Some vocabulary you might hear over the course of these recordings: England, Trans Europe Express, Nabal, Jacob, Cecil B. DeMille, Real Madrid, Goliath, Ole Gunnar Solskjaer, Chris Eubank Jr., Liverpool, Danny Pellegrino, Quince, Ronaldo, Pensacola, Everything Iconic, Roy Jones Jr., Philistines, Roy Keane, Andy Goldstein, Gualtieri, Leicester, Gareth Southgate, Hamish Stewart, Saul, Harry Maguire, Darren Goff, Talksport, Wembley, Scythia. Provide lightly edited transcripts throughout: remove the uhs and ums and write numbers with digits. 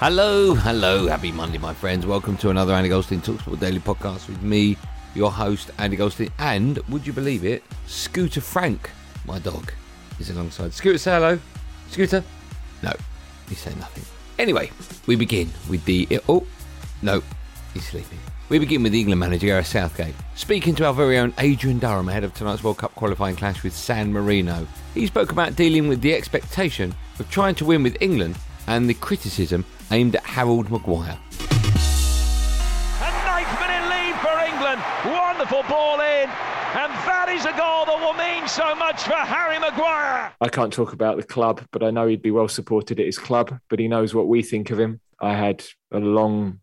Hello, happy Monday, my friends. Welcome to another Andy Goldstein Talksport Daily podcast with me, your host, Andy Goldstein. And, would you believe it, Scooter Frank, my dog, is alongside. Scooter, say hello. Scooter? No, he said nothing. Anyway, we begin with the... Oh, no, he's sleeping. We begin with England manager Gareth Southgate speaking to our very own Adrian Durham ahead of tonight's World Cup qualifying clash with San Marino. He spoke about dealing with the expectation of trying to win with England and the criticism aimed at Harry Maguire. A 9th-minute lead for England. Wonderful ball in. And that is a goal that will mean so much for Harry Maguire. I can't talk about the club, but I know he'd be well supported at his club, but he knows what we think of him. I had a long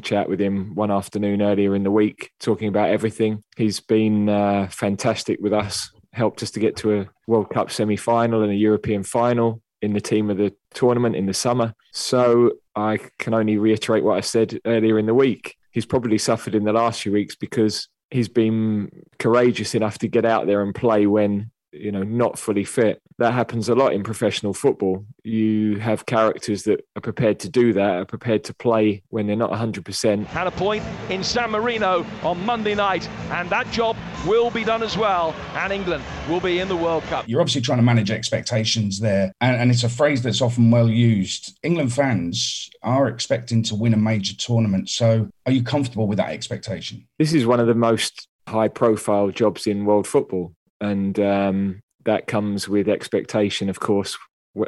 chat with him one afternoon earlier in the week, talking about everything. He's been fantastic with us, helped us to get to a World Cup semi-final and a European final in the team of the tournament in the summer. So I can only reiterate what I said earlier in the week. He's probably suffered in the last few weeks because he's been courageous enough to get out there and play when, not fully fit. That happens a lot in professional football. You have characters that are prepared to do that, are prepared to play when they're not 100%. Had a point in San Marino on Monday night, and that job will be done as well, and England will be in the World Cup. You're obviously trying to manage expectations there, and it's a phrase that's often well used. England fans are expecting to win a major tournament, so are you comfortable with that expectation? This is one of the most high-profile jobs in world football. And that comes with expectation, of course.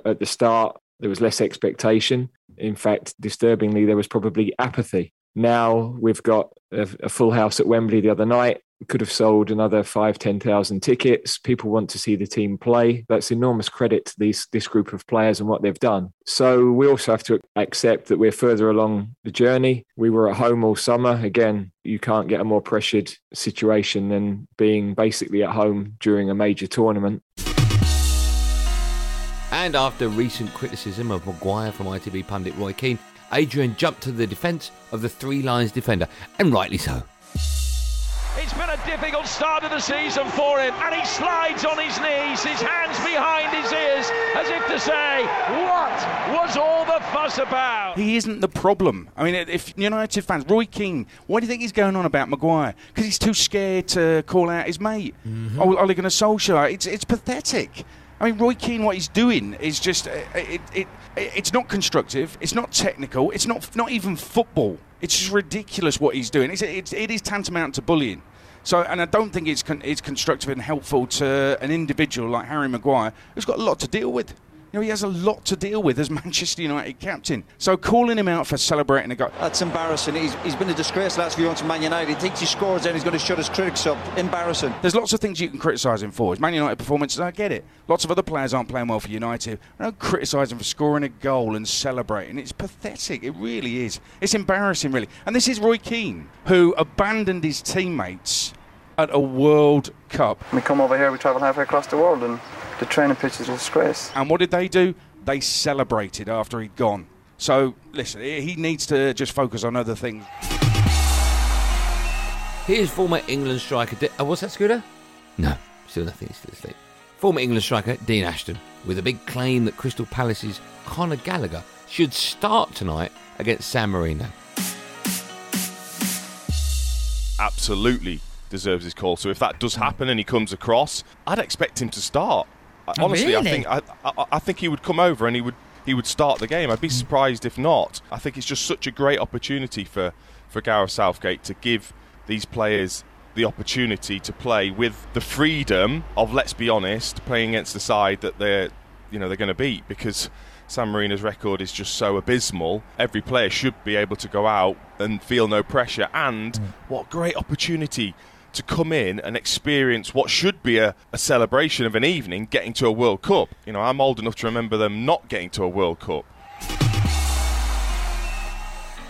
At the start, there was less expectation. In fact, disturbingly, there was probably apathy. Now we've got a full house at Wembley the other night. We could have sold another 5,000-10,000 tickets. People want to see the team play. That's enormous credit to this group of players and what they've done. So we also have to accept that we're further along the journey. We were at home all summer. Again, you can't get a more pressured situation than being basically at home during a major tournament. And after recent criticism of Maguire from ITV pundit Roy Keane, Adrian jumped to the defence of the Three Lions defender, and rightly so. It's been a difficult start of the season for him, and he slides on his knees, his hands behind his ears, as if to say, what was all the fuss about? He isn't the problem. I mean, if United fans, Roy Keane, why do you think he's going on about Maguire? Because he's too scared to call out his mate. Mm-hmm. Ole Gunnar Solskjaer, it's pathetic. I mean, Roy Keane, what he's doing is just, it's not constructive, it's not technical, it's not even football. It's just ridiculous what he's doing. It is tantamount to bullying. So, and I don't think it's constructive and helpful to an individual like Harry Maguire, who's got a lot to deal with. He has a lot to deal with as Manchester United captain. So calling him out for celebrating a goal... That's embarrassing. He's been a disgrace last few years to Man United. He thinks he scores and he's going to shut his critics up. Embarrassing. There's lots of things you can criticise him for. His Man United performances, I get it. Lots of other players aren't playing well for United. I don't criticise him for scoring a goal and celebrating. It's pathetic. It really is. It's embarrassing, really. And this is Roy Keane, who abandoned his teammates at a World Cup. We come over here, we travel halfway across the world and... the training pitch is a disgrace. And what did they do? They celebrated after he'd gone. So, listen, he needs to just focus on other things. Here's former England striker... what's that, Scooter? No, still nothing. He's still asleep. Former England striker Dean Ashton with a big claim that Crystal Palace's Conor Gallagher should start tonight against San Marino. Absolutely deserves his call. So if that does happen and he comes across, I'd expect him to start. Honestly, really? I think he would come over and he would start the game. I'd be surprised if not. I think it's just such a great opportunity for Gareth Southgate to give these players the opportunity to play with the freedom of, let's be honest, playing against the side that they're going to beat, because San Marino's record is just so abysmal. Every player should be able to go out and feel no pressure. And what great opportunity to come in and experience what should be a celebration of an evening, getting to a World Cup. You know, I'm old enough to remember them not getting to a World Cup.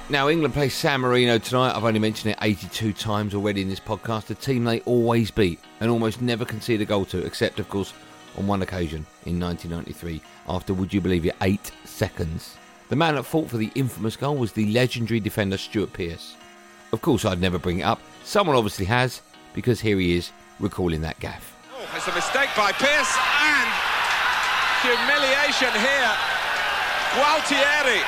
Now, England play San Marino tonight. I've only mentioned it 82 times already in this podcast. The team they always beat and almost never concede a goal to, except, of course, on one occasion in 1993 after, would you believe it, 8 seconds. The man at fault for the infamous goal was the legendary defender Stuart Pearce. Of course, I'd never bring it up. Someone obviously has, because here he is recalling that gaffe. Oh, it's a mistake by Pearce, and humiliation here. Gualtieri.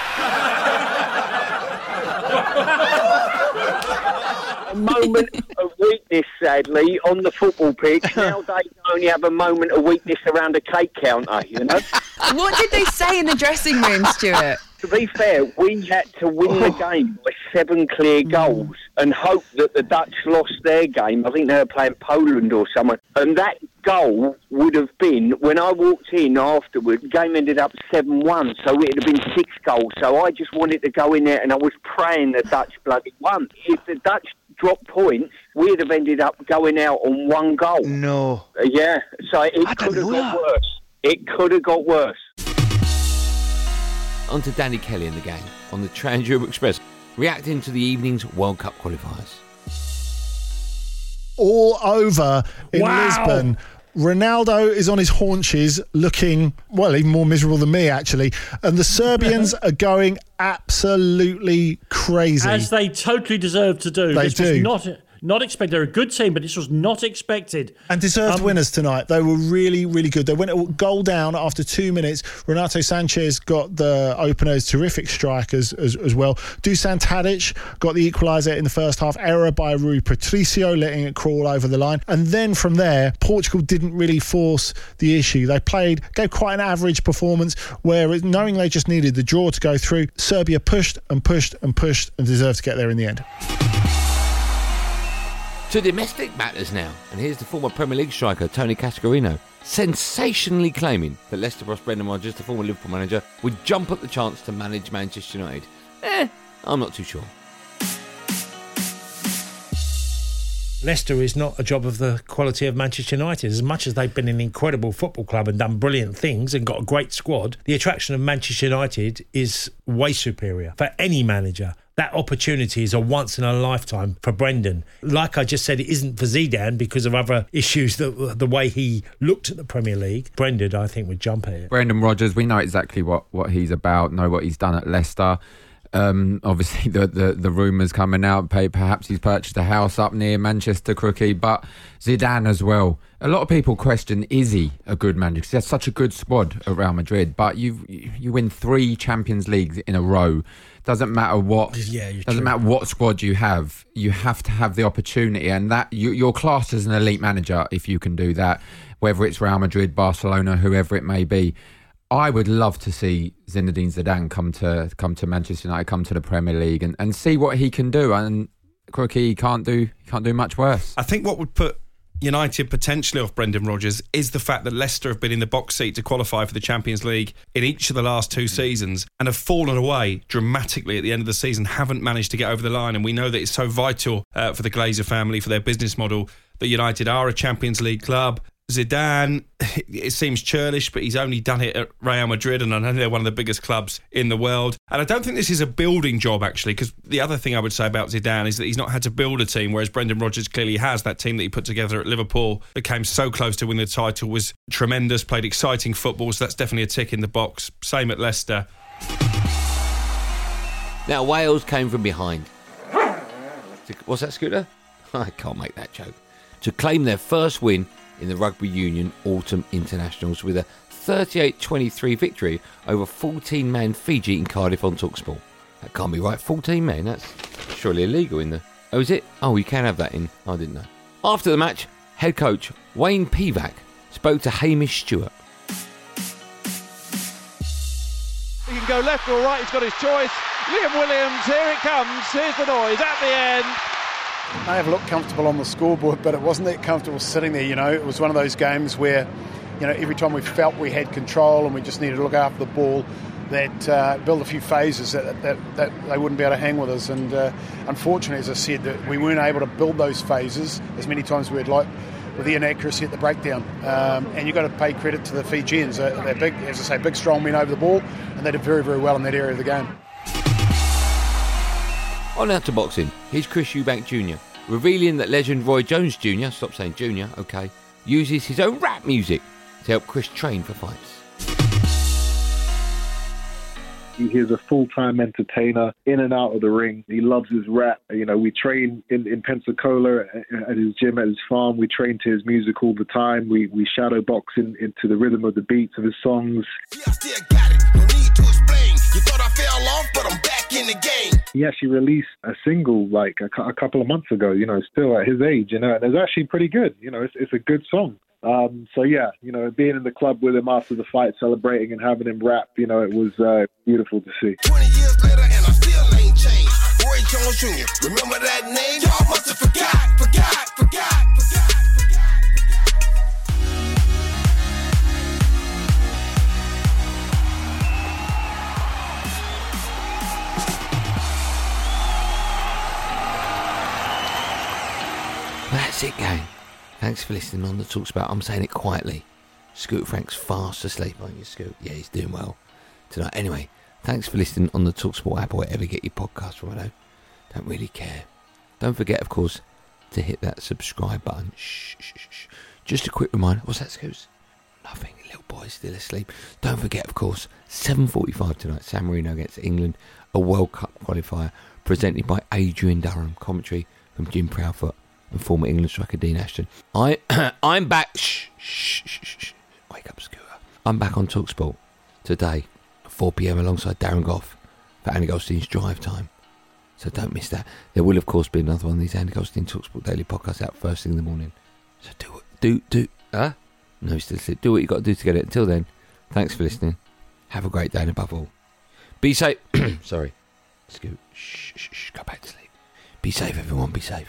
A moment of weakness, sadly, on the football pitch. Nowadays, you only have a moment of weakness around a cake counter, you know? What did they say in the dressing room, Stuart? To be fair, we had to win the game by 7 clear goals and hope that the Dutch lost their game. I think they were playing Poland or someone. And that goal would have been, when I walked in afterward, the game ended up 7-1, so it would have been 6 goals. So I just wanted to go in there and I was praying the Dutch bloody won. If the Dutch dropped points, we'd have ended up going out on 1 goal. No. Yeah, so it could have got worse. It could have got worse. On to Danny Kelly and the gang on the Trans Europe Express, reacting to the evening's World Cup qualifiers. All over in Lisbon. Ronaldo is on his haunches, looking, well, even more miserable than me, actually. And the Serbians are going absolutely crazy. As they totally deserve to do. They do. Not expected. They're a good team, but this was not expected. And deserved winners tonight. They were really, really good. They went a goal down after 2 minutes. Renato Sanchez got the openers, terrific strikers as well. Dusan Tadic got the equaliser in the first half. Error by Rui Patricio, letting it crawl over the line. And then from there, Portugal didn't really force the issue. They gave quite an average performance, where, knowing they just needed the draw to go through, Serbia pushed and pushed and pushed and deserved to get there in the end. To domestic matters now, and here's the former Premier League striker Tony Cascarino sensationally claiming that Leicester boss Brendan Rodgers, the former Liverpool manager, would jump at the chance to manage Manchester United. I'm not too sure. Leicester is not a job of the quality of Manchester United. As much as they've been an incredible football club and done brilliant things and got a great squad, the attraction of Manchester United is way superior for any manager. That opportunity is a once-in-a-lifetime for Brendan. Like I just said, it isn't for Zidane because of other issues, the way he looked at the Premier League. Brendan, I think, would jump at it. Brendan Rodgers, we know exactly what he's about, know what he's done at Leicester. Obviously, the rumours coming out, perhaps he's purchased a house up near Manchester, Crookie, but Zidane as well. A lot of people question, is he a good manager? Because he has such a good squad at Real Madrid, but you win 3 Champions Leagues in a row. Doesn't matter what matter what squad you have to have the opportunity, and that you're classed as an elite manager if you can do that, whether it's Real Madrid, Barcelona, whoever it may be. I would love to see Zinedine Zidane come to Manchester United, come to the Premier League, and see what he can do. And Crookie, he can't do much worse. I think what would put United potentially off Brendan Rodgers is the fact that Leicester have been in the box seat to qualify for the Champions League in each of the last 2 seasons and have fallen away dramatically at the end of the season, haven't managed to get over the line. And we know that it's so vital for the Glazer family, for their business model, that United are a Champions League club. Zidane, it seems churlish, but he's only done it at Real Madrid, and I know they're one of the biggest clubs in the world. And I don't think this is a building job, actually, because the other thing I would say about Zidane is that he's not had to build a team, whereas Brendan Rodgers clearly has. That team that he put together at Liverpool that came so close to winning the title was tremendous, played exciting football, so that's definitely a tick in the box. Same at Leicester. Now, Wales came from behind. What's that, Scooter? I can't make that joke. To claim their first win in the Rugby Union Autumn Internationals with a 38-23 victory over 14-man Fiji in Cardiff on Talksport. That can't be right, 14 men, that's surely illegal in the... Oh, is it? Oh, you can have that in. I didn't know. After the match, head coach Wayne Pivac spoke to Hamish Stewart. He can go left or right, he's got his choice. Liam Williams, here it comes, here's the noise at the end. may have looked comfortable on the scoreboard, but it wasn't that comfortable sitting there, you know. It was one of those games where, you know, every time we felt we had control and we just needed to look after the ball, that build a few phases that they wouldn't be able to hang with us. And unfortunately, as I said, that we weren't able to build those phases as many times as we'd like, with the inaccuracy at the breakdown. And you've got to pay credit to the Fijians. They're big, as I say, big, strong men over the ball, and they did very, very well in that area of the game. On out to boxing, here's Chris Eubank Jr. revealing that legend Roy Jones Jr., stop saying Jr., okay, uses his own rap music to help Chris train for fights. He is a full-time entertainer, in and out of the ring. He loves his rap. You know, we train in Pensacola at his gym, at his farm. We train to his music all the time. We shadow box into the rhythm of the beats of his songs. Yeah, I still got it. No need to explain. You thought I fell off, but I'm back in the game. He actually released a single like a couple of months ago, you know, still at his age, you know, and it's actually pretty good. You know, it's a good song. So yeah, you know, being in the club with him after the fight, celebrating and having him rap, you know, it was beautiful to see. 20 years later and I still ain't changed. Roy Jones Jr., remember that name? Y'all must have forgot. Well, that's it, gang. Thanks for listening on the Talksport. I'm saying it quietly. Scoot Frank's fast asleep, aren't you, Scoot? Yeah, he's doing well tonight. Anyway, thanks for listening on the Talksport app or wherever you get your podcast from. I don't really care. Don't forget, of course, to hit that subscribe button. Shh. Just a quick reminder. What's that, Scoot? Nothing. Little boy's still asleep. Don't forget, of course, 7:45 tonight, San Marino against England, a World Cup qualifier presented by Adrian Durham. Commentary from Jim Proudfoot and former England striker Dean Ashton. I'm back. Shh. Wake up, Scooter. I'm back on Talksport today at 4 p.m. alongside Darren Goff for Andy Goldstein's Drive Time. So don't miss that. There will, of course, be another one of these Andy Goldstein Talksport daily podcasts out first thing in the morning. So do. No, still asleep. Do what you got to do to get it. Until then, thanks for listening. Have a great day, and above all, be safe. Sorry, Scoot. Shh. Go back to sleep. Be safe, everyone. Be safe.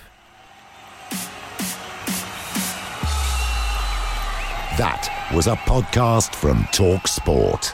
That was a podcast from Talksport.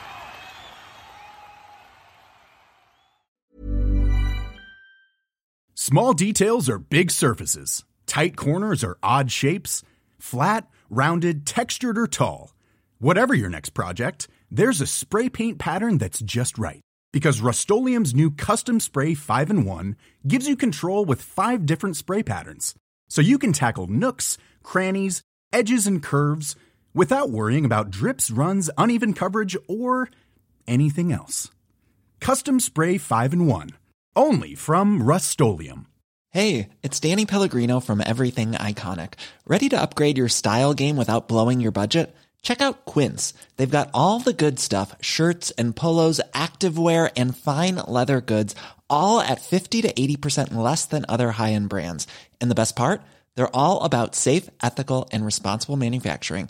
Small details are big surfaces. Tight corners are odd shapes. Flat, rounded, textured, or tall. Whatever your next project, there's a spray paint pattern that's just right. Because Rust-Oleum's new Custom Spray 5-in-1 gives you control with 5 different spray patterns. So you can tackle nooks, crannies, edges, and curves without worrying about drips, runs, uneven coverage, or anything else. Custom Spray 5-in-1, only from Rust-Oleum. Hey, it's Danny Pellegrino from Everything Iconic. Ready to upgrade your style game without blowing your budget? Check out Quince. They've got all the good stuff, shirts and polos, activewear, and fine leather goods, all at 50 to 80% less than other high-end brands. And the best part? They're all about safe, ethical, and responsible manufacturing.